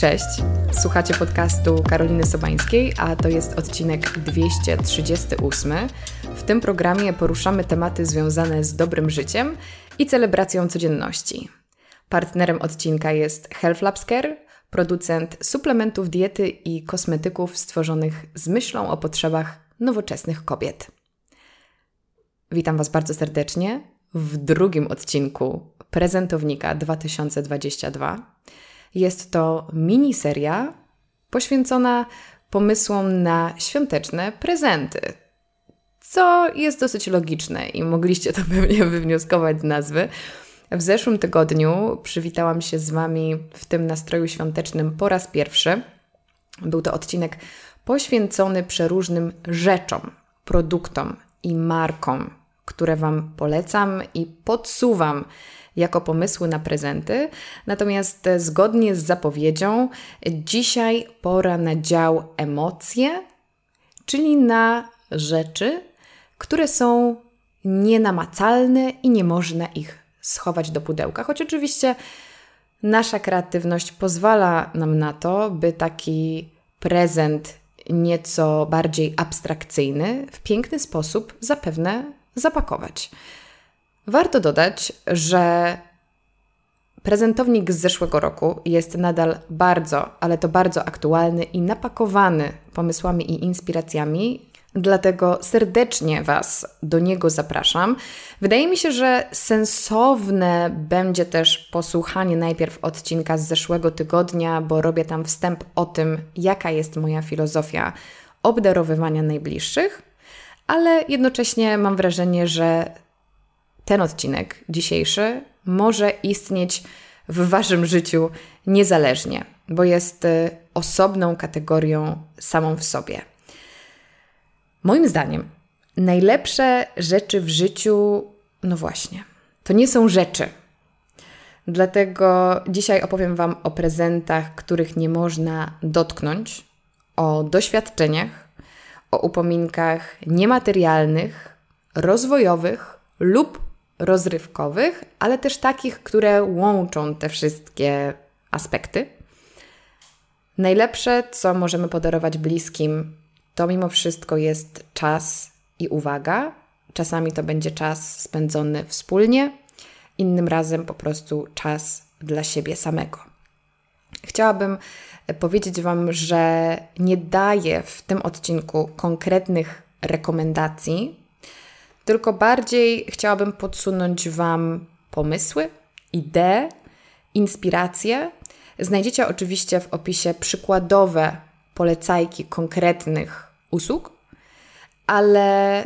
Cześć, słuchacie podcastu Karoliny Sobańskiej, a to jest odcinek 238. W tym programie poruszamy tematy związane z dobrym życiem i celebracją codzienności. Partnerem odcinka jest Health Labs Care, producent suplementów diety i kosmetyków stworzonych z myślą o potrzebach nowoczesnych kobiet. Witam Was bardzo serdecznie w drugim odcinku Prezentownika 2022. Jest to miniseria poświęcona pomysłom na świąteczne prezenty, co jest dosyć logiczne i mogliście to pewnie wywnioskować z nazwy. W zeszłym tygodniu przywitałam się z Wami w tym nastroju świątecznym po raz pierwszy. Był to odcinek poświęcony przeróżnym rzeczom, produktom i markom, które Wam polecam i podsuwam jako pomysły na prezenty. Natomiast zgodnie z zapowiedzią dzisiaj pora na dział emocje, czyli na rzeczy, które są nienamacalne i nie można ich schować do pudełka. Choć oczywiście nasza kreatywność pozwala nam na to, by taki prezent nieco bardziej abstrakcyjny w piękny sposób zapewne zapakować. Warto dodać, że prezentownik z zeszłego roku jest nadal bardzo, ale to bardzo aktualny i napakowany pomysłami i inspiracjami, dlatego serdecznie Was do niego zapraszam. Wydaje mi się, że sensowne będzie też posłuchanie najpierw odcinka z zeszłego tygodnia, bo robię tam wstęp o tym, jaka jest moja filozofia obdarowywania najbliższych, ale jednocześnie mam wrażenie, że ten odcinek dzisiejszy może istnieć w Waszym życiu niezależnie, bo jest osobną kategorią samą w sobie. Moim zdaniem najlepsze rzeczy w życiu, no właśnie, to nie są rzeczy. Dlatego dzisiaj opowiem Wam o prezentach, których nie można dotknąć, o doświadczeniach, o upominkach niematerialnych, rozwojowych lub rozrywkowych, ale też takich, które łączą te wszystkie aspekty. Najlepsze, co możemy podarować bliskim, to mimo wszystko jest czas i uwaga. Czasami to będzie czas spędzony wspólnie, innym razem po prostu czas dla siebie samego. Chciałabym powiedzieć Wam, że nie daję w tym odcinku konkretnych rekomendacji, tylko bardziej chciałabym podsunąć Wam pomysły, idee, inspiracje. Znajdziecie oczywiście w opisie przykładowe polecajki konkretnych usług, ale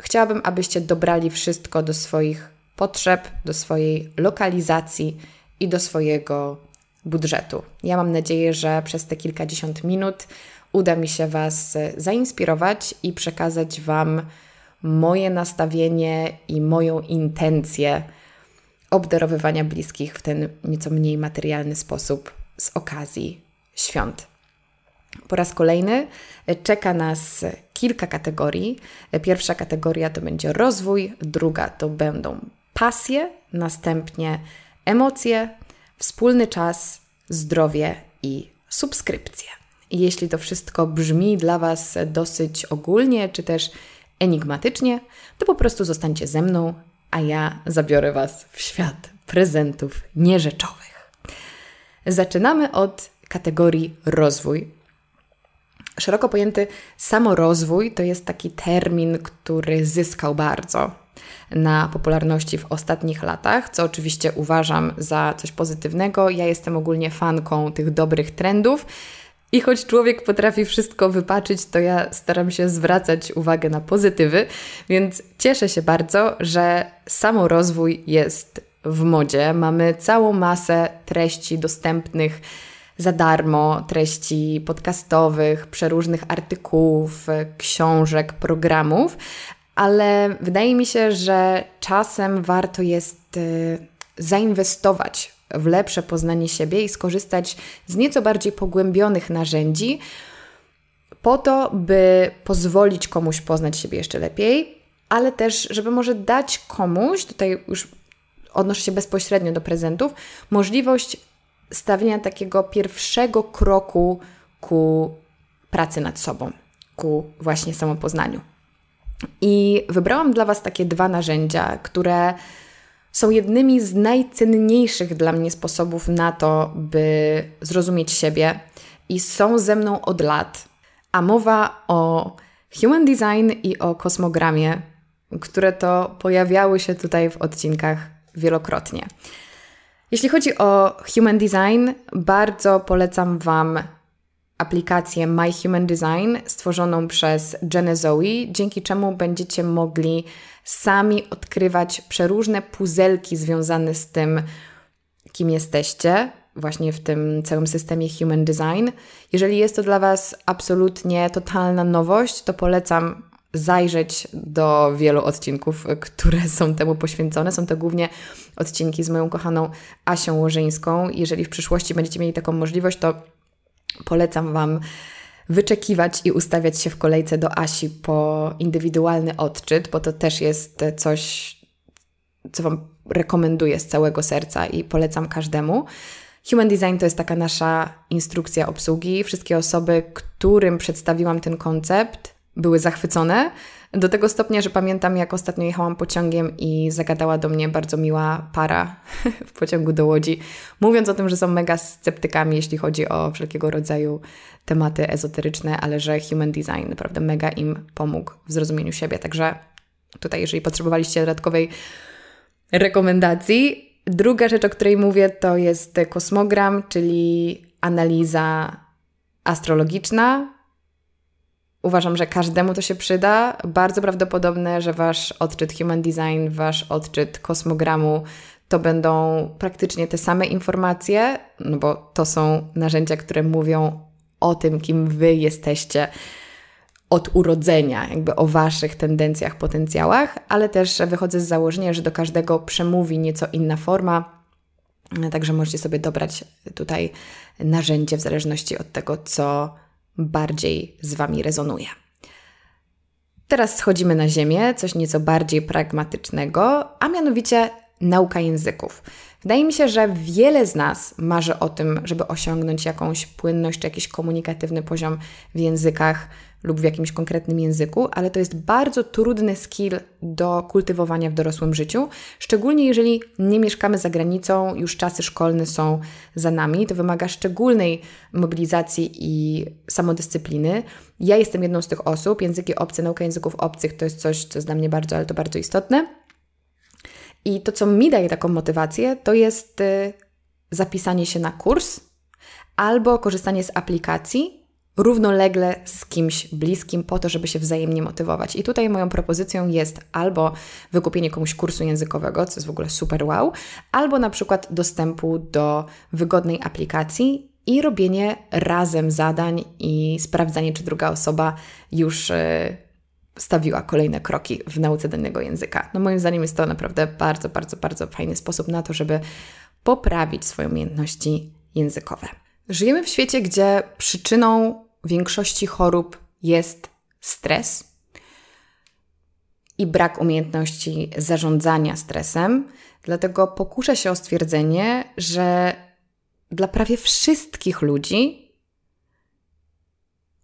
chciałabym, abyście dobrali wszystko do swoich potrzeb, do swojej lokalizacji i do swojego budżetu. Ja mam nadzieję, że przez te kilkadziesiąt minut uda mi się Was zainspirować i przekazać Wam moje nastawienie i moją intencję obdarowywania bliskich w ten nieco mniej materialny sposób z okazji świąt. Po raz kolejny czeka nas kilka kategorii. Pierwsza kategoria to będzie rozwój, druga to będą pasje, następnie emocje, wspólny czas, zdrowie i subskrypcje. Jeśli to wszystko brzmi dla Was dosyć ogólnie, czy też enigmatycznie, to po prostu zostańcie ze mną, a ja zabiorę Was w świat prezentów nierzeczowych. Zaczynamy od kategorii rozwój. Szeroko pojęty samorozwój to jest taki termin, który zyskał bardzo na popularności w ostatnich latach, co oczywiście uważam za coś pozytywnego. Ja jestem ogólnie fanką tych dobrych trendów, i choć człowiek potrafi wszystko wypaczyć, to ja staram się zwracać uwagę na pozytywy, więc cieszę się bardzo, że samorozwój jest w modzie. Mamy całą masę treści dostępnych za darmo, treści podcastowych, przeróżnych artykułów, książek, programów, ale wydaje mi się, że czasem warto jest zainwestować w lepsze poznanie siebie i skorzystać z nieco bardziej pogłębionych narzędzi po to, by pozwolić komuś poznać siebie jeszcze lepiej, ale też, żeby może dać komuś, tutaj już odnoszę się bezpośrednio do prezentów, możliwość stawienia takiego pierwszego kroku ku pracy nad sobą, ku właśnie samopoznaniu. I wybrałam dla Was takie dwa narzędzia, które są jednymi z najcenniejszych dla mnie sposobów na to, by zrozumieć siebie i są ze mną od lat. A mowa o Human Design i o kosmogramie, które to pojawiały się tutaj w odcinkach wielokrotnie. Jeśli chodzi o Human Design, bardzo polecam Wam aplikację My Human Design stworzoną przez Gene Zoe, dzięki czemu będziecie mogli sami odkrywać przeróżne puzelki związane z tym, kim jesteście, właśnie w tym całym systemie Human Design. Jeżeli jest to dla Was absolutnie totalna nowość, to polecam zajrzeć do wielu odcinków, które są temu poświęcone. Są to głównie odcinki z moją kochaną Asią Łożyńską. Jeżeli w przyszłości będziecie mieli taką możliwość, to polecam Wam wyczekiwać i ustawiać się w kolejce do Asi po indywidualny odczyt, bo to też jest coś, co Wam rekomenduję z całego serca i polecam każdemu. Human Design to jest taka nasza instrukcja obsługi. Wszystkie osoby, którym przedstawiłam ten koncept, były zachwycone do tego stopnia, że pamiętam, jak ostatnio jechałam pociągiem i zagadała do mnie bardzo miła para w pociągu do Łodzi, mówiąc o tym, że są mega sceptykami, jeśli chodzi o wszelkiego rodzaju tematy ezoteryczne, ale że Human Design naprawdę mega im pomógł w zrozumieniu siebie. Także tutaj, jeżeli potrzebowaliście dodatkowej rekomendacji. Druga rzecz, o której mówię, to jest kosmogram, czyli analiza astrologiczna. Uważam, że każdemu to się przyda. Bardzo prawdopodobne, że Wasz odczyt Human Design, Wasz odczyt kosmogramu to będą praktycznie te same informacje, no bo to są narzędzia, które mówią o tym, kim Wy jesteście od urodzenia, jakby o Waszych tendencjach, potencjałach, ale też wychodzę z założenia, że do każdego przemówi nieco inna forma, także możecie sobie dobrać tutaj narzędzie w zależności od tego, co bardziej z Wami rezonuje. Teraz schodzimy na ziemię, coś nieco bardziej pragmatycznego, a mianowicie nauka języków. Wydaje mi się, że wiele z nas marzy o tym, żeby osiągnąć jakąś płynność czy jakiś komunikatywny poziom w językach lub w jakimś konkretnym języku, ale to jest bardzo trudny skill do kultywowania w dorosłym życiu, szczególnie jeżeli nie mieszkamy za granicą, już czasy szkolne są za nami, to wymaga szczególnej mobilizacji i samodyscypliny. Ja jestem jedną z tych osób, języki obce, nauka języków obcych to jest coś, co jest dla mnie bardzo, ale to bardzo istotne. I to, co mi daje taką motywację, to jest zapisanie się na kurs albo korzystanie z aplikacji równolegle z kimś bliskim po to, żeby się wzajemnie motywować. I tutaj moją propozycją jest albo wykupienie komuś kursu językowego, co jest w ogóle super wow, albo na przykład dostępu do wygodnej aplikacji i robienie razem zadań i sprawdzanie, czy druga osoba już stawiła kolejne kroki w nauce danego języka. No moim zdaniem jest to naprawdę bardzo, bardzo, bardzo fajny sposób na to, żeby poprawić swoje umiejętności językowe. Żyjemy w świecie, gdzie przyczyną większości chorób jest stres i brak umiejętności zarządzania stresem. Dlatego pokuszę się o stwierdzenie, że dla prawie wszystkich ludzi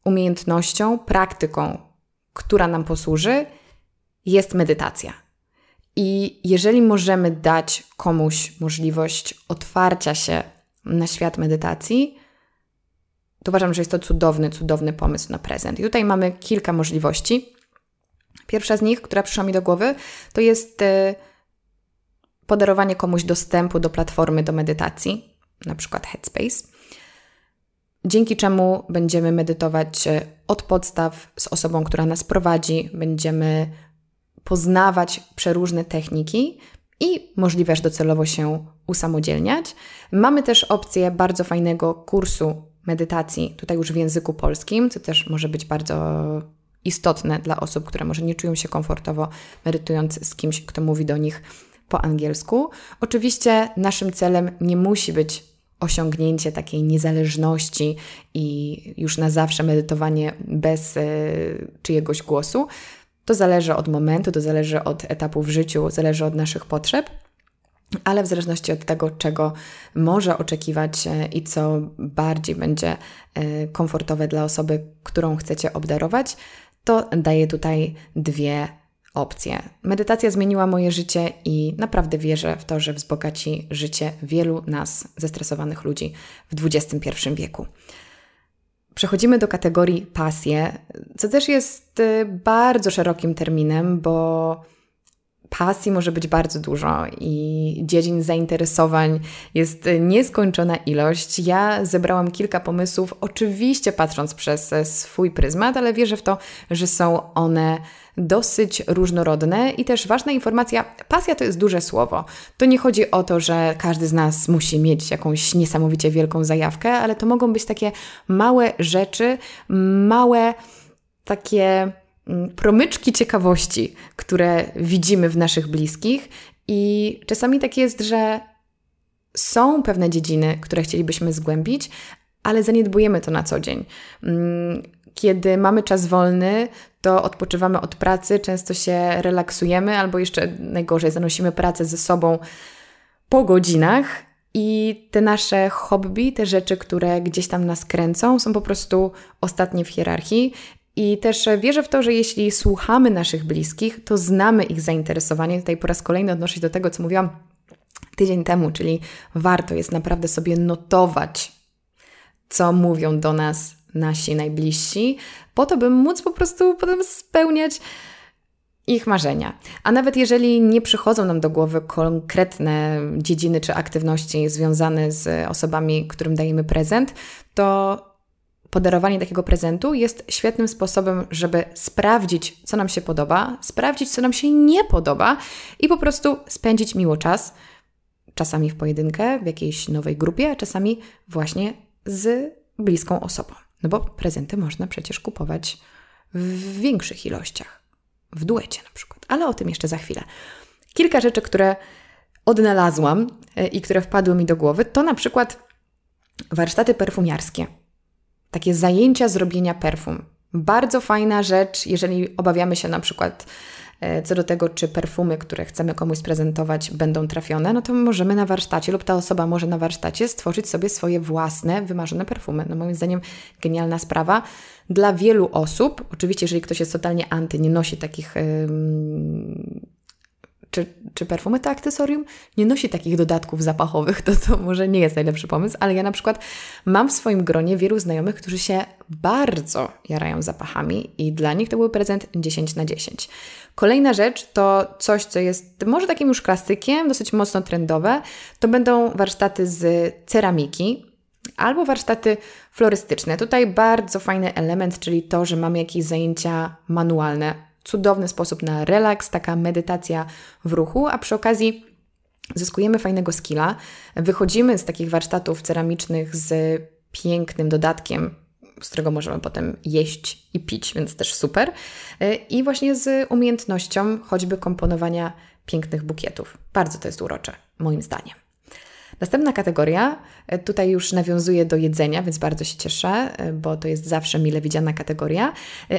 umiejętnością, praktyką, która nam posłuży, jest medytacja. I jeżeli możemy dać komuś możliwość otwarcia się na świat medytacji, to uważam, że jest to cudowny, cudowny pomysł na prezent. I tutaj mamy kilka możliwości. Pierwsza z nich, która przyszła mi do głowy, to jest podarowanie komuś dostępu do platformy do medytacji, na przykład Headspace, dzięki czemu będziemy medytować od podstaw z osobą, która nas prowadzi, będziemy poznawać przeróżne techniki i możliwe, że docelowo się usamodzielniać. Mamy też opcję bardzo fajnego kursu medytacji, tutaj już w języku polskim, co też może być bardzo istotne dla osób, które może nie czują się komfortowo medytując z kimś, kto mówi do nich po angielsku. Oczywiście naszym celem nie musi być osiągnięcie takiej niezależności i już na zawsze medytowanie bez czyjegoś głosu. To zależy od momentu, to zależy od etapu w życiu, zależy od naszych potrzeb. ale w zależności od tego, czego może oczekiwać i co bardziej będzie komfortowe dla osoby, którą chcecie obdarować, to daję tutaj dwie opcje. Medytacja zmieniła moje życie i naprawdę wierzę w to, że wzbogaci życie wielu nas, zestresowanych ludzi w XXI wieku. Przechodzimy do kategorii pasje, co też jest bardzo szerokim terminem, bo pasji może być bardzo dużo i dziedzin zainteresowań jest nieskończona ilość. Ja zebrałam kilka pomysłów, oczywiście patrząc przez swój pryzmat, ale wierzę w to, że są one dosyć różnorodne. I też ważna informacja, pasja to jest duże słowo. To nie chodzi o to, że każdy z nas musi mieć jakąś niesamowicie wielką zajawkę, ale to mogą być takie małe rzeczy, małe takie promyczki ciekawości, które widzimy w naszych bliskich i czasami tak jest, że są pewne dziedziny, które chcielibyśmy zgłębić, ale zaniedbujemy to na co dzień. Kiedy mamy czas wolny, to odpoczywamy od pracy, często się relaksujemy albo jeszcze najgorzej zanosimy pracę ze sobą po godzinach i te nasze hobby, te rzeczy, które gdzieś tam nas kręcą, są po prostu ostatnie w hierarchii. I też wierzę w to, że jeśli słuchamy naszych bliskich, to znamy ich zainteresowanie. Tutaj po raz kolejny odnoszę się do tego, co mówiłam tydzień temu, czyli warto jest naprawdę sobie notować, co mówią do nas nasi najbliżsi, po to, by móc po prostu potem spełniać ich marzenia. A nawet jeżeli nie przychodzą nam do głowy konkretne dziedziny czy aktywności związane z osobami, którym dajemy prezent, to podarowanie takiego prezentu jest świetnym sposobem, żeby sprawdzić, co nam się podoba, sprawdzić, co nam się nie podoba i po prostu spędzić miło czas, czasami w pojedynkę, w jakiejś nowej grupie, a czasami właśnie z bliską osobą. No bo prezenty można przecież kupować w większych ilościach, w duecie na przykład, ale o tym jeszcze za chwilę. Kilka rzeczy, które odnalazłam i które wpadły mi do głowy, to na przykład warsztaty perfumiarskie. Takie zajęcia zrobienia perfum. Bardzo fajna rzecz, jeżeli obawiamy się na przykład co do tego, czy perfumy, które chcemy komuś prezentować, będą trafione, no to możemy na warsztacie lub ta osoba może na warsztacie stworzyć sobie swoje własne, wymarzone perfumy. No moim zdaniem genialna sprawa. Dla wielu osób, oczywiście jeżeli ktoś jest totalnie anty, nie nosi takich czy perfumy to akcesorium, nie nosi takich dodatków zapachowych, to może nie jest najlepszy pomysł, ale ja na przykład mam w swoim gronie wielu znajomych, którzy się bardzo jarają zapachami i dla nich to był prezent 10/10. Kolejna rzecz to coś, co jest może takim już klasykiem, dosyć mocno trendowe, to będą warsztaty z ceramiki, albo warsztaty florystyczne. Tutaj bardzo fajny element, czyli to, że mamy jakieś zajęcia manualne, cudowny sposób na relaks, taka medytacja w ruchu, a przy okazji zyskujemy fajnego skilla. Wychodzimy z takich warsztatów ceramicznych z pięknym dodatkiem, z którego możemy potem jeść i pić, więc też super. I właśnie z umiejętnością choćby komponowania pięknych bukietów. Bardzo to jest urocze, moim zdaniem. Następna kategoria, tutaj już nawiązuje do jedzenia, więc bardzo się cieszę, bo to jest zawsze mile widziana kategoria,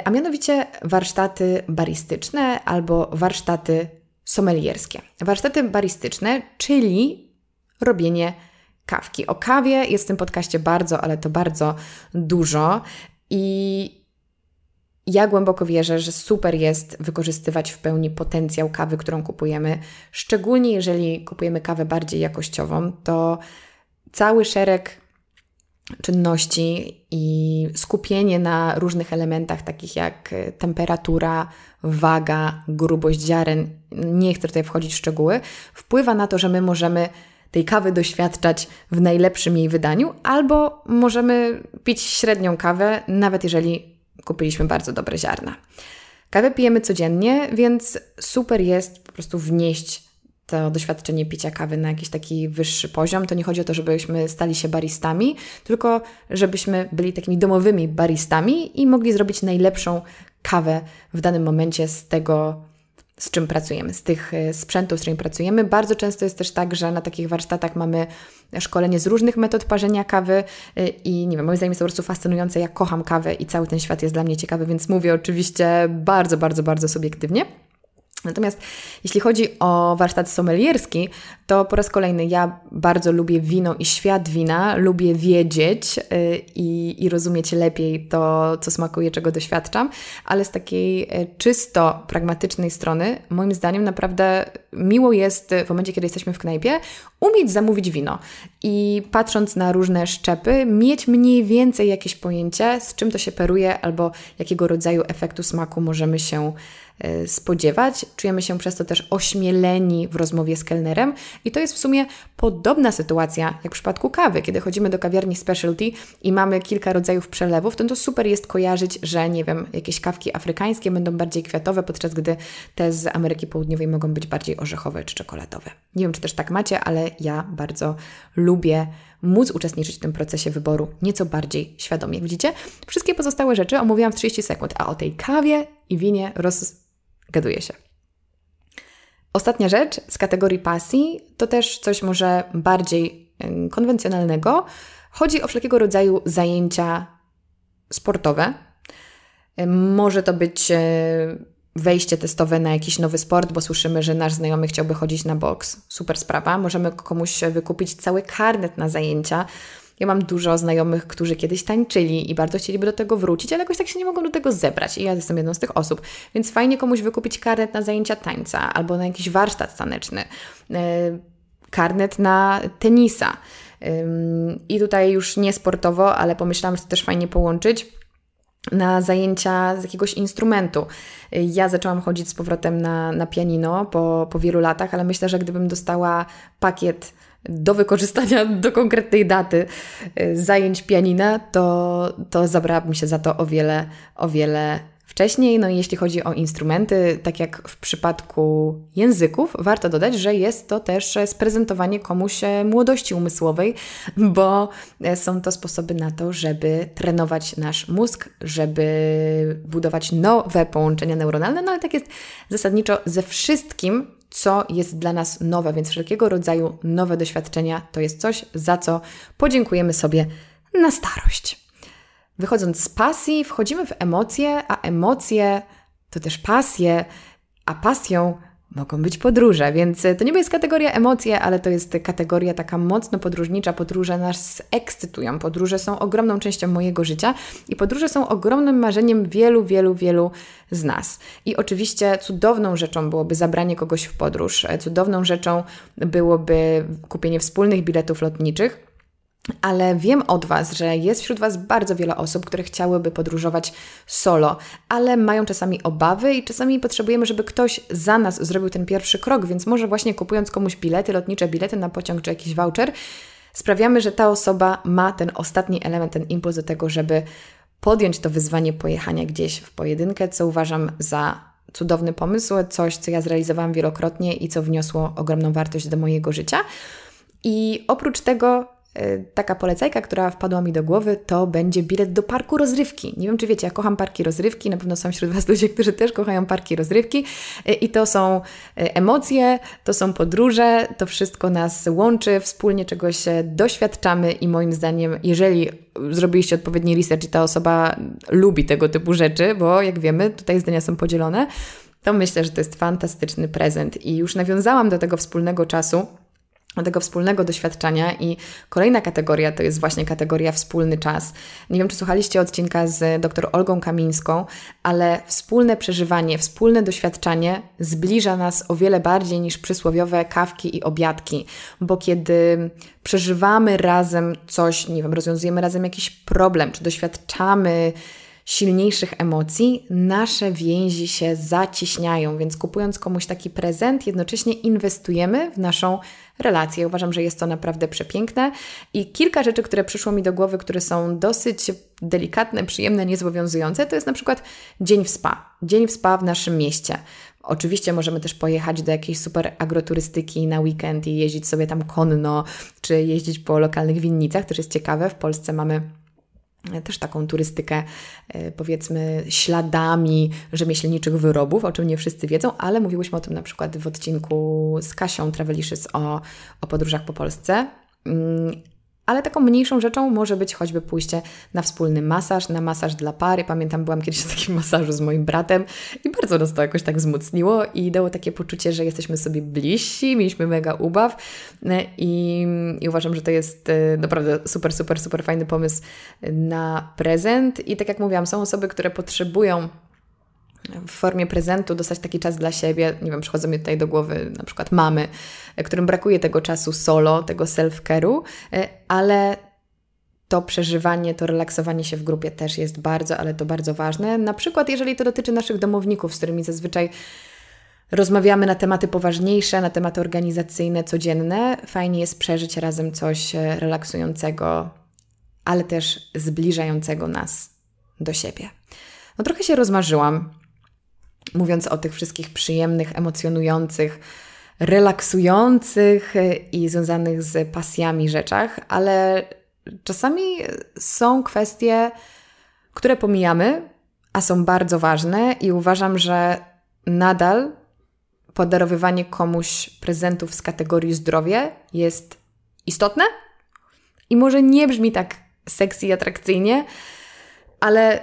a mianowicie warsztaty baristyczne albo warsztaty sommelierskie. Warsztaty baristyczne, czyli robienie kawki. O kawie jest w tym podcaście bardzo, ale to bardzo dużo i ja głęboko wierzę, że super jest wykorzystywać w pełni potencjał kawy, którą kupujemy. Szczególnie jeżeli kupujemy kawę bardziej jakościową, to cały szereg czynności i skupienie na różnych elementach, takich jak temperatura, waga, grubość ziaren, nie chcę tutaj wchodzić w szczegóły, wpływa na to, że my możemy tej kawy doświadczać w najlepszym jej wydaniu, albo możemy pić średnią kawę, nawet jeżeli kupiliśmy bardzo dobre ziarna. Kawę pijemy codziennie, więc super jest po prostu wnieść to doświadczenie picia kawy na jakiś taki wyższy poziom. To nie chodzi o to, żebyśmy stali się baristami, tylko żebyśmy byli takimi domowymi baristami i mogli zrobić najlepszą kawę w danym momencie z tego, z czym pracujemy, z tych sprzętów, z którymi pracujemy. Bardzo często jest też tak, że na takich warsztatach mamy szkolenie z różnych metod parzenia kawy i nie wiem, moim zdaniem jest to po prostu fascynujące. Ja kocham kawę i cały ten świat jest dla mnie ciekawy, więc mówię oczywiście bardzo, bardzo, bardzo subiektywnie. Natomiast jeśli chodzi o warsztat sommelierski, to po raz kolejny ja bardzo lubię wino i świat wina, lubię wiedzieć i rozumieć lepiej to, co smakuje, czego doświadczam, ale z takiej czysto pragmatycznej strony, moim zdaniem naprawdę miło jest w momencie, kiedy jesteśmy w knajpie, umieć zamówić wino i patrząc na różne szczepy, mieć mniej więcej jakieś pojęcie, z czym to się peruje albo jakiego rodzaju efektu smaku możemy się spodziewać. Czujemy się przez to też ośmieleni w rozmowie z kelnerem i to jest w sumie podobna sytuacja jak w przypadku kawy. Kiedy chodzimy do kawiarni specialty i mamy kilka rodzajów przelewów, to super jest kojarzyć, że nie wiem, jakieś kawki afrykańskie będą bardziej kwiatowe, podczas gdy te z Ameryki Południowej mogą być bardziej orzechowe czy czekoladowe. Nie wiem, czy też tak macie, ale ja bardzo lubię móc uczestniczyć w tym procesie wyboru nieco bardziej świadomie. Widzicie? Wszystkie pozostałe rzeczy omówiłam w 30 sekund, a o tej kawie i winie rozgaduję się. Ostatnia rzecz z kategorii pasji to też coś może bardziej konwencjonalnego. Chodzi o wszelkiego rodzaju zajęcia sportowe. Może to być wejście testowe na jakiś nowy sport, bo słyszymy, że nasz znajomy chciałby chodzić na boks. Super sprawa. Możemy komuś wykupić cały karnet na zajęcia. Ja mam dużo znajomych, którzy kiedyś tańczyli i bardzo chcieliby do tego wrócić, ale jakoś tak się nie mogą do tego zebrać i ja jestem jedną z tych osób. Więc fajnie komuś wykupić karnet na zajęcia tańca albo na jakiś warsztat taneczny, karnet na tenisa. I tutaj już nie sportowo, ale pomyślałam, że to też fajnie połączyć na zajęcia z jakiegoś instrumentu. Ja zaczęłam chodzić z powrotem na pianino po wielu latach, ale myślę, że gdybym dostała pakiet do wykorzystania do konkretnej daty zajęć pianina, to zabrałabym się za to o wiele wcześniej. No i jeśli chodzi o instrumenty, tak jak w przypadku języków, warto dodać, że jest to też sprezentowanie komuś młodości umysłowej, bo są to sposoby na to, żeby trenować nasz mózg, żeby budować nowe połączenia neuronalne, no ale tak jest zasadniczo ze wszystkim, co jest dla nas nowe, więc wszelkiego rodzaju nowe doświadczenia to jest coś, za co podziękujemy sobie na starość. Wychodząc z pasji, wchodzimy w emocje, a emocje to też pasje, a pasją mogą być podróże, więc to niby jest kategoria emocje, ale to jest kategoria taka mocno podróżnicza. Podróże nas ekscytują, podróże są ogromną częścią mojego życia i podróże są ogromnym marzeniem wielu z nas. I oczywiście cudowną rzeczą byłoby zabranie kogoś w podróż, cudowną rzeczą byłoby kupienie wspólnych biletów lotniczych, ale wiem od Was, że jest wśród Was bardzo wiele osób, które chciałyby podróżować solo, ale mają czasami obawy i czasami potrzebujemy, żeby ktoś za nas zrobił ten pierwszy krok, więc może właśnie kupując komuś bilety lotnicze, bilety na pociąg czy jakiś voucher, sprawiamy, że ta osoba ma ten ostatni element, ten impuls do tego, żeby podjąć to wyzwanie pojechania gdzieś w pojedynkę, co uważam za cudowny pomysł, coś, co ja zrealizowałam wielokrotnie i co wniosło ogromną wartość do mojego życia. I oprócz tego taka polecajka, która wpadła mi do głowy, to będzie bilet do parku rozrywki. Nie wiem, czy wiecie, ja kocham parki rozrywki, na pewno są wśród Was ludzie, którzy też kochają parki rozrywki i to są emocje, to są podróże, to wszystko nas łączy, wspólnie czegoś doświadczamy i moim zdaniem, jeżeli zrobiliście odpowiedni research i ta osoba lubi tego typu rzeczy, bo jak wiemy, tutaj zdania są podzielone, to myślę, że to jest fantastyczny prezent i już nawiązałam do tego wspólnego czasu, do tego wspólnego doświadczenia i kolejna kategoria to jest właśnie kategoria wspólny czas. Nie wiem, czy słuchaliście odcinka z dr Olgą Kamińską, ale wspólne przeżywanie, wspólne doświadczanie zbliża nas o wiele bardziej niż przysłowiowe kawki i obiadki, bo kiedy przeżywamy razem coś, nie wiem, rozwiązujemy razem jakiś problem, czy doświadczamy silniejszych emocji, nasze więzi się zaciśniają, więc kupując komuś taki prezent, jednocześnie inwestujemy w naszą relację. Uważam, że jest to naprawdę przepiękne i kilka rzeczy, które przyszło mi do głowy, które są dosyć delikatne, przyjemne, niezobowiązujące, to jest na przykład dzień w spa w naszym mieście. Oczywiście możemy też pojechać do jakiejś super agroturystyki na weekend i jeździć sobie tam konno, czy jeździć po lokalnych winnicach, też jest ciekawe, w Polsce mamy też taką turystykę, powiedzmy, śladami rzemieślniczych wyrobów, o czym nie wszyscy wiedzą, ale mówiłyśmy o tym na przykład w odcinku z Kasią Travelicious o podróżach po Polsce. Ale taką mniejszą rzeczą może być choćby pójście na wspólny masaż, na masaż dla pary. Pamiętam, byłam kiedyś w takim masażu z moim bratem i bardzo nas to jakoś tak wzmocniło i dało takie poczucie, że jesteśmy sobie bliżsi, mieliśmy mega ubaw i uważam, że to jest naprawdę super, super, super fajny pomysł na prezent. I tak jak mówiłam, są osoby, które potrzebują w formie prezentu dostać taki czas dla siebie. Nie wiem, przychodzą mi tutaj do głowy na przykład mamy, którym brakuje tego czasu solo, tego self-care'u, ale to przeżywanie, to relaksowanie się w grupie też jest bardzo, ale to bardzo ważne. Na przykład, jeżeli to dotyczy naszych domowników, z którymi zazwyczaj rozmawiamy na tematy poważniejsze, na tematy organizacyjne, codzienne, fajnie jest przeżyć razem coś relaksującego, ale też zbliżającego nas do siebie. No trochę się rozmarzyłam, mówiąc o tych wszystkich przyjemnych, emocjonujących, relaksujących i związanych z pasjami rzeczach, ale czasami są kwestie, które pomijamy, a są bardzo ważne i uważam, że nadal podarowywanie komuś prezentów z kategorii zdrowie jest istotne i może nie brzmi tak sexy i atrakcyjnie, ale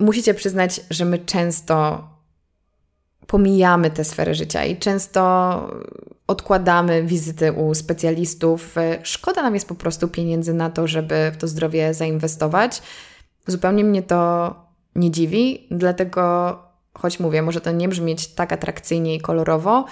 musicie przyznać, że my często pomijamy tę sferę życia i często odkładamy wizyty u specjalistów. Szkoda nam jest po prostu pieniędzy na to, żeby w to zdrowie zainwestować. Zupełnie mnie to nie dziwi, dlatego, choć mówię, może to nie brzmieć tak atrakcyjnie i kolorowo,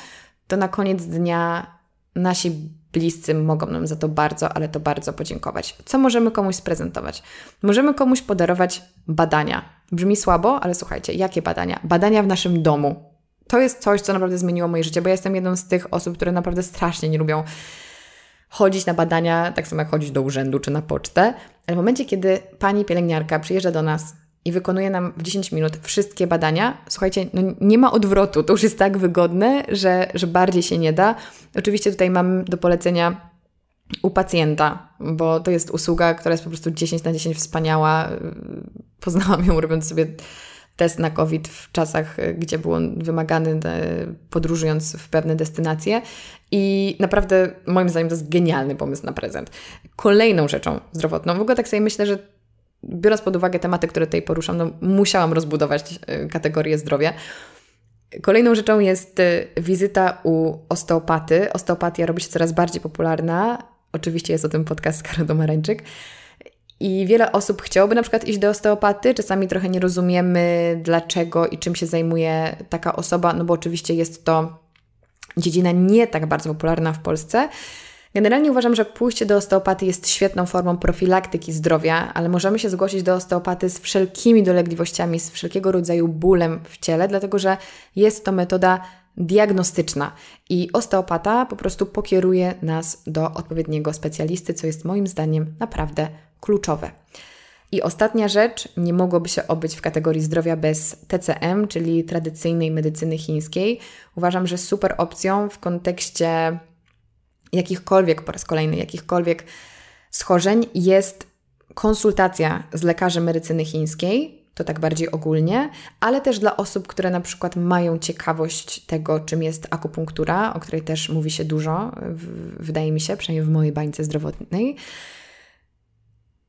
to na koniec dnia nasi bliscy mogą nam za to bardzo, ale to bardzo podziękować. Co możemy komuś sprezentować? Możemy komuś podarować badania. Brzmi słabo, ale słuchajcie, jakie badania? Badania w naszym domu. To jest coś, co naprawdę zmieniło moje życie, bo ja jestem jedną z tych osób, które naprawdę strasznie nie lubią chodzić na badania, tak samo jak chodzić do urzędu czy na pocztę. Ale w momencie, kiedy pani pielęgniarka przyjeżdża do nas i wykonuje nam w 10 minut wszystkie badania, słuchajcie, no nie ma odwrotu, to już jest tak wygodne, że bardziej się nie da. Oczywiście tutaj mam do polecenia uPACJENTA, bo to jest usługa, która jest po prostu 10/10 wspaniała. Poznałam ją robiąc sobie test na COVID w czasach, gdzie był on wymagany, podróżując w pewne destynacje i naprawdę moim zdaniem to jest genialny pomysł na prezent. Kolejną rzeczą zdrowotną, w ogóle tak sobie myślę, że biorąc pod uwagę tematy, które tutaj poruszam, no musiałam rozbudować kategorię zdrowia. Kolejną rzeczą jest wizyta u osteopaty. Osteopatia robi się coraz bardziej popularna. Oczywiście jest o tym podcast z Karo Domarańczyk. I wiele osób chciałoby na przykład iść do osteopaty. Czasami trochę nie rozumiemy, dlaczego i czym się zajmuje taka osoba, no bo oczywiście jest to dziedzina nie tak bardzo popularna w Polsce. Generalnie uważam, że pójście do osteopaty jest świetną formą profilaktyki zdrowia, ale możemy się zgłosić do osteopaty z wszelkimi dolegliwościami, z wszelkiego rodzaju bólem w ciele, dlatego że jest to metoda diagnostyczna i osteopata po prostu pokieruje nas do odpowiedniego specjalisty, co jest moim zdaniem naprawdę kluczowe. I ostatnia rzecz, nie mogłoby się obyć w kategorii zdrowia bez TCM, czyli tradycyjnej medycyny chińskiej. Uważam, że super opcją w kontekście jakichkolwiek schorzeń jest konsultacja z lekarzem medycyny chińskiej, to tak bardziej ogólnie, ale też dla osób, które na przykład mają ciekawość tego, czym jest akupunktura, o której też mówi się dużo, wydaje mi się, przynajmniej w mojej bańce zdrowotnej.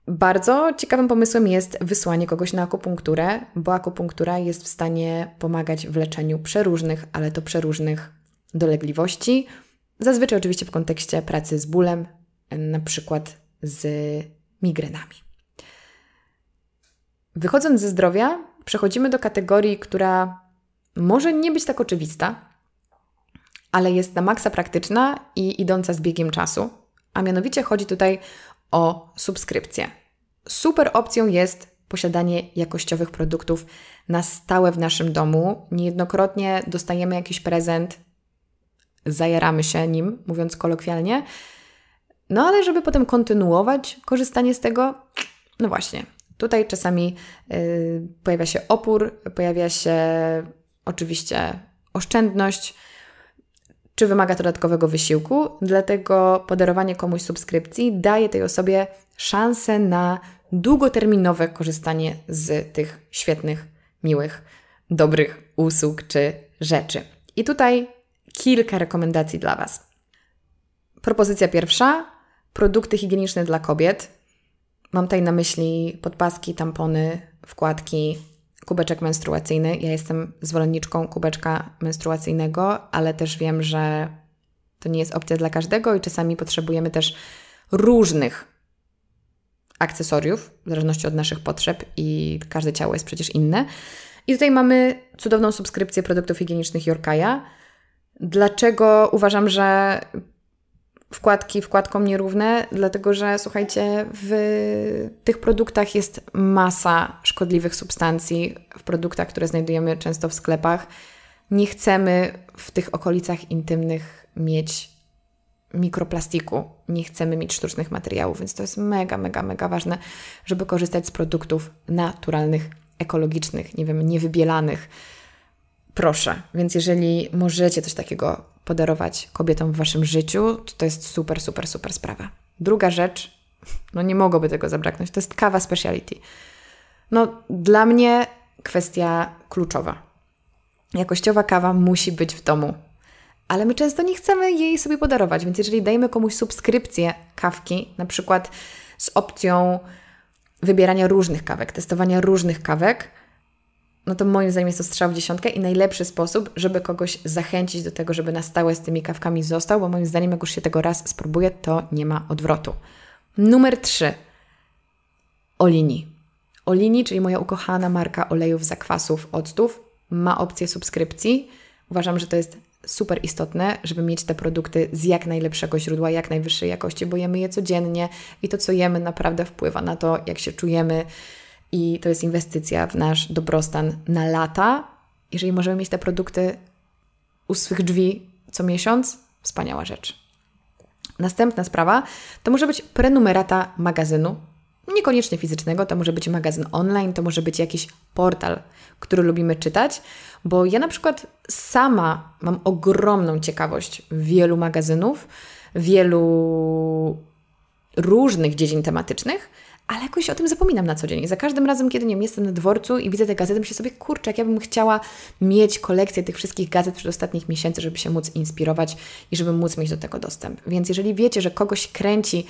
Bardzo ciekawym pomysłem jest wysłanie kogoś na akupunkturę, bo akupunktura jest w stanie pomagać w leczeniu przeróżnych, ale to przeróżnych dolegliwości. Zazwyczaj oczywiście w kontekście pracy z bólem, na przykład z migrenami. Wychodząc ze zdrowia, przechodzimy do kategorii, która może nie być tak oczywista, ale jest na maksa praktyczna i idąca z biegiem czasu, a mianowicie chodzi tutaj o subskrypcję. Super opcją jest posiadanie jakościowych produktów na stałe w naszym domu. Niejednokrotnie dostajemy jakiś prezent, zajaramy się nim, mówiąc kolokwialnie. No ale żeby potem kontynuować korzystanie z tego, no właśnie, tutaj czasami pojawia się opór, pojawia się oczywiście oszczędność, czy wymaga to dodatkowego wysiłku, dlatego podarowanie komuś subskrypcji daje tej osobie szansę na długoterminowe korzystanie z tych świetnych, miłych, dobrych usług czy rzeczy. I tutaj kilka rekomendacji dla Was. Propozycja pierwsza. produkty higieniczne dla kobiet. Mam tutaj na myśli podpaski, tampony, wkładki, kubeczek menstruacyjny. Ja jestem zwolenniczką kubeczka menstruacyjnego, ale też wiem, że to nie jest opcja dla każdego i czasami potrzebujemy też różnych akcesoriów, w zależności od naszych potrzeb i każde ciało jest przecież inne. I tutaj mamy cudowną subskrypcję produktów higienicznych Yourkaya. Dlaczego uważam, że wkładki wkładkom nierówne? Dlatego, że słuchajcie, w tych produktach jest masa szkodliwych substancji, w produktach, które znajdujemy często w sklepach. Nie chcemy w tych okolicach intymnych mieć mikroplastiku, nie chcemy mieć sztucznych materiałów, więc to jest mega ważne, żeby korzystać z produktów naturalnych, ekologicznych, nie wiem, niewybielanych. Proszę, więc jeżeli możecie coś takiego podarować kobietom w Waszym życiu, to jest super sprawa. Druga rzecz, no nie mogłoby tego zabraknąć, to jest kawa speciality. No dla mnie kwestia kluczowa. Jakościowa kawa musi być w domu, ale my często nie chcemy jej sobie podarować, więc jeżeli dajemy komuś subskrypcję kawki, na przykład z opcją wybierania różnych kawek, testowania różnych kawek, no to moim zdaniem jest to strzał w dziesiątkę i najlepszy sposób, żeby kogoś zachęcić do tego, żeby na stałe z tymi kawkami został, bo moim zdaniem jak już się tego raz spróbuje, to nie ma odwrotu. Numer 3. Olini. Olini, czyli moja ukochana marka olejów, zakwasów, octów, ma opcję subskrypcji. Uważam, że to jest super istotne, żeby mieć te produkty z jak najlepszego źródła, jak najwyższej jakości, bo jemy je codziennie i to, co jemy, naprawdę wpływa na to, jak się czujemy i to jest inwestycja w nasz dobrostan na lata. Jeżeli możemy mieć te produkty u swych drzwi co miesiąc, wspaniała rzecz. Następna sprawa to może być prenumerata magazynu, niekoniecznie fizycznego, to może być magazyn online, to może być jakiś portal, który lubimy czytać, bo ja na przykład sama mam ogromną ciekawość wielu magazynów, wielu różnych dziedzin tematycznych, ale jakoś o tym zapominam na co dzień. I za każdym razem, kiedy nie wiem, jestem na dworcu i widzę te gazety, myślę sobie, kurczę, jak ja bym chciała mieć kolekcję tych wszystkich gazet przez ostatnich miesięcy, żeby się móc inspirować i żeby móc mieć do tego dostęp. Więc jeżeli wiecie, że kogoś kręci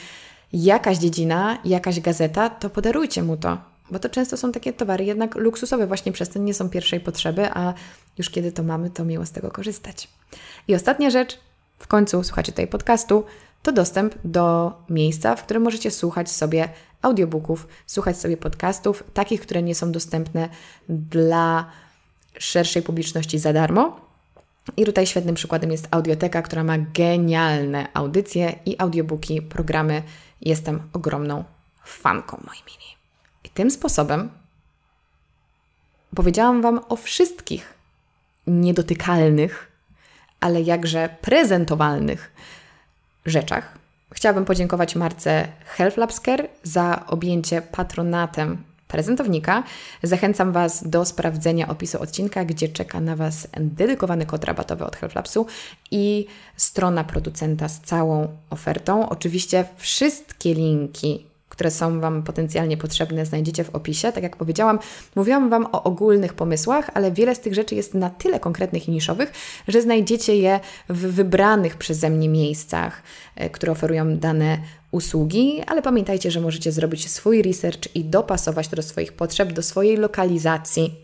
jakaś dziedzina, jakaś gazeta, to podarujcie mu to, bo to często są takie towary jednak luksusowe, właśnie przez to nie są pierwszej potrzeby, a już kiedy to mamy, to miło z tego korzystać. I ostatnia rzecz, w końcu słuchacie tutaj podcastu, to dostęp do miejsca, w którym możecie słuchać sobie audiobooków, słuchać sobie podcastów, takich, które nie są dostępne dla szerszej publiczności za darmo. I tutaj świetnym przykładem jest Audioteka, która ma genialne audycje i audiobooki, programy. Jestem ogromną fanką mojej mini. I tym sposobem powiedziałam Wam o wszystkich niedotykalnych, ale jakże prezentowalnych rzeczach. Chciałabym podziękować marce Health Labs Care za objęcie patronatem prezentownika. Zachęcam Was do sprawdzenia opisu odcinka, gdzie czeka na Was dedykowany kod rabatowy od Health Labsu i strona producenta z całą ofertą. Oczywiście wszystkie linki, które są Wam potencjalnie potrzebne, znajdziecie w opisie. Tak jak powiedziałam, mówiłam Wam o ogólnych pomysłach, ale wiele z tych rzeczy jest na tyle konkretnych i niszowych, że znajdziecie je w wybranych przeze mnie miejscach, które oferują dane usługi, ale pamiętajcie, że możecie zrobić swój research i dopasować to do swoich potrzeb, do swojej lokalizacji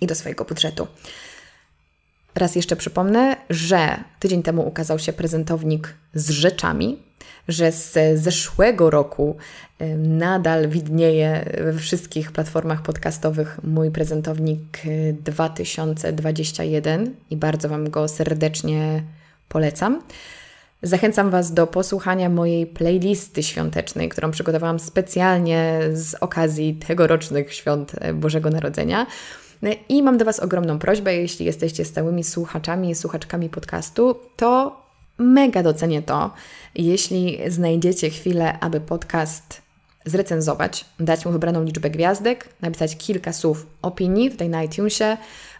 i do swojego budżetu. Raz jeszcze przypomnę, że tydzień temu ukazał się prezentownik z rzeczami, że z zeszłego roku nadal widnieje we wszystkich platformach podcastowych mój prezentownik 2021 i bardzo Wam go serdecznie polecam. Zachęcam Was do posłuchania mojej playlisty świątecznej, którą przygotowałam specjalnie z okazji tegorocznych świąt Bożego Narodzenia. I mam do Was ogromną prośbę, jeśli jesteście stałymi słuchaczami i słuchaczkami podcastu, to mega docenię to, jeśli znajdziecie chwilę, aby podcast zrecenzować, dać mu wybraną liczbę gwiazdek, napisać kilka słów opinii tutaj na iTunesie.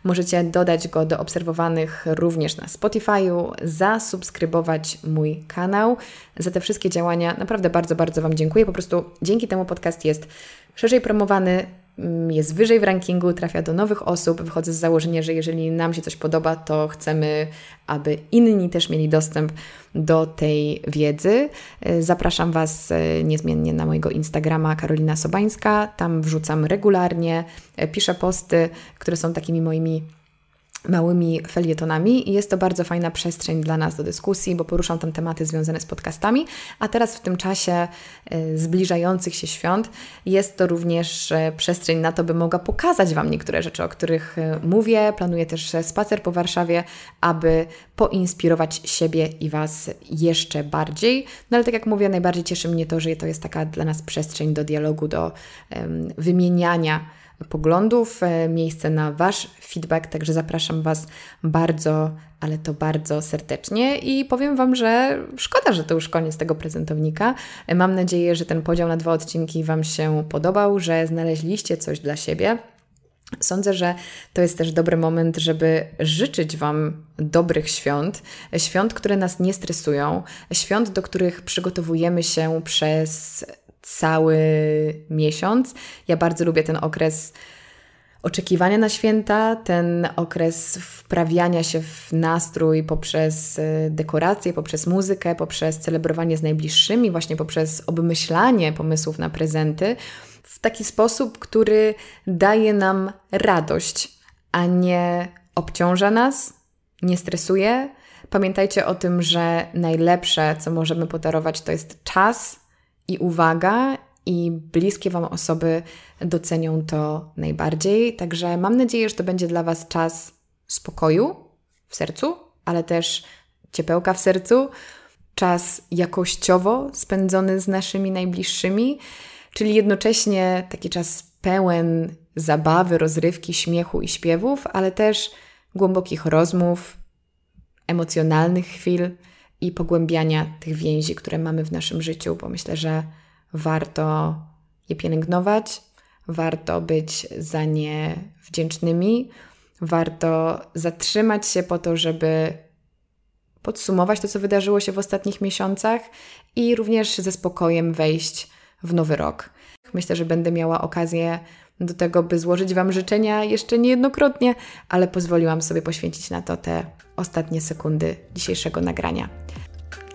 Możecie dodać go do obserwowanych również na Spotify'u, zasubskrybować mój kanał. Za te wszystkie działania naprawdę bardzo Wam dziękuję. Po prostu dzięki temu podcast jest szerzej promowany, jest wyżej w rankingu, trafia do nowych osób. Wychodzę z założenia, że jeżeli nam się coś podoba, to chcemy, aby inni też mieli dostęp do tej wiedzy. Zapraszam Was niezmiennie na mojego Instagrama Karolina Sobańska. Tam wrzucam regularnie, piszę posty, które są takimi moimi małymi felietonami i jest to bardzo fajna przestrzeń dla nas do dyskusji, bo poruszam tam tematy związane z podcastami, a teraz w tym czasie zbliżających się świąt jest to również przestrzeń na to, by mogła pokazać Wam niektóre rzeczy, o których mówię. Planuję też spacer po Warszawie, aby poinspirować siebie i Was jeszcze bardziej. No ale tak jak mówię, najbardziej cieszy mnie to, że to jest taka dla nas przestrzeń do dialogu, do wymieniania poglądów, miejsce na Wasz feedback, także zapraszam Was bardzo, ale to bardzo serdecznie i powiem Wam, że szkoda, że to już koniec tego prezentownika. Mam nadzieję, że ten podział na 2 odcinki Wam się podobał, że znaleźliście coś dla siebie. Sądzę, że to jest też dobry moment, żeby życzyć Wam dobrych świąt, świąt, które nas nie stresują, świąt, do których przygotowujemy się przez cały miesiąc. Ja bardzo lubię ten okres oczekiwania na święta, ten okres wprawiania się w nastrój poprzez dekoracje, poprzez muzykę, poprzez celebrowanie z najbliższymi, właśnie poprzez obmyślanie pomysłów na prezenty w taki sposób, który daje nam radość, a nie obciąża nas, nie stresuje. Pamiętajcie o tym, że najlepsze, co możemy podarować, to jest czas i uwaga, i bliskie Wam osoby docenią to najbardziej. Także mam nadzieję, że to będzie dla Was czas spokoju w sercu, ale też ciepełka w sercu, czas jakościowo spędzony z naszymi najbliższymi, czyli jednocześnie taki czas pełen zabawy, rozrywki, śmiechu i śpiewów, ale też głębokich rozmów, emocjonalnych chwil i pogłębiania tych więzi, które mamy w naszym życiu, bo myślę, że warto je pielęgnować, warto być za nie wdzięcznymi, warto zatrzymać się po to, żeby podsumować to, co wydarzyło się w ostatnich miesiącach i również ze spokojem wejść w nowy rok. Myślę, że będę miała okazję do tego, by złożyć Wam życzenia jeszcze niejednokrotnie, ale pozwoliłam sobie poświęcić na to te ostatnie sekundy dzisiejszego nagrania.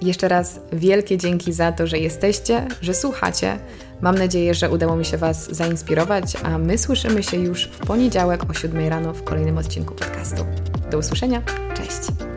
Jeszcze raz wielkie dzięki za to, że jesteście, że słuchacie. Mam nadzieję, że udało mi się Was zainspirować, a my słyszymy się już w poniedziałek o 7 rano w kolejnym odcinku podcastu. Do usłyszenia, cześć!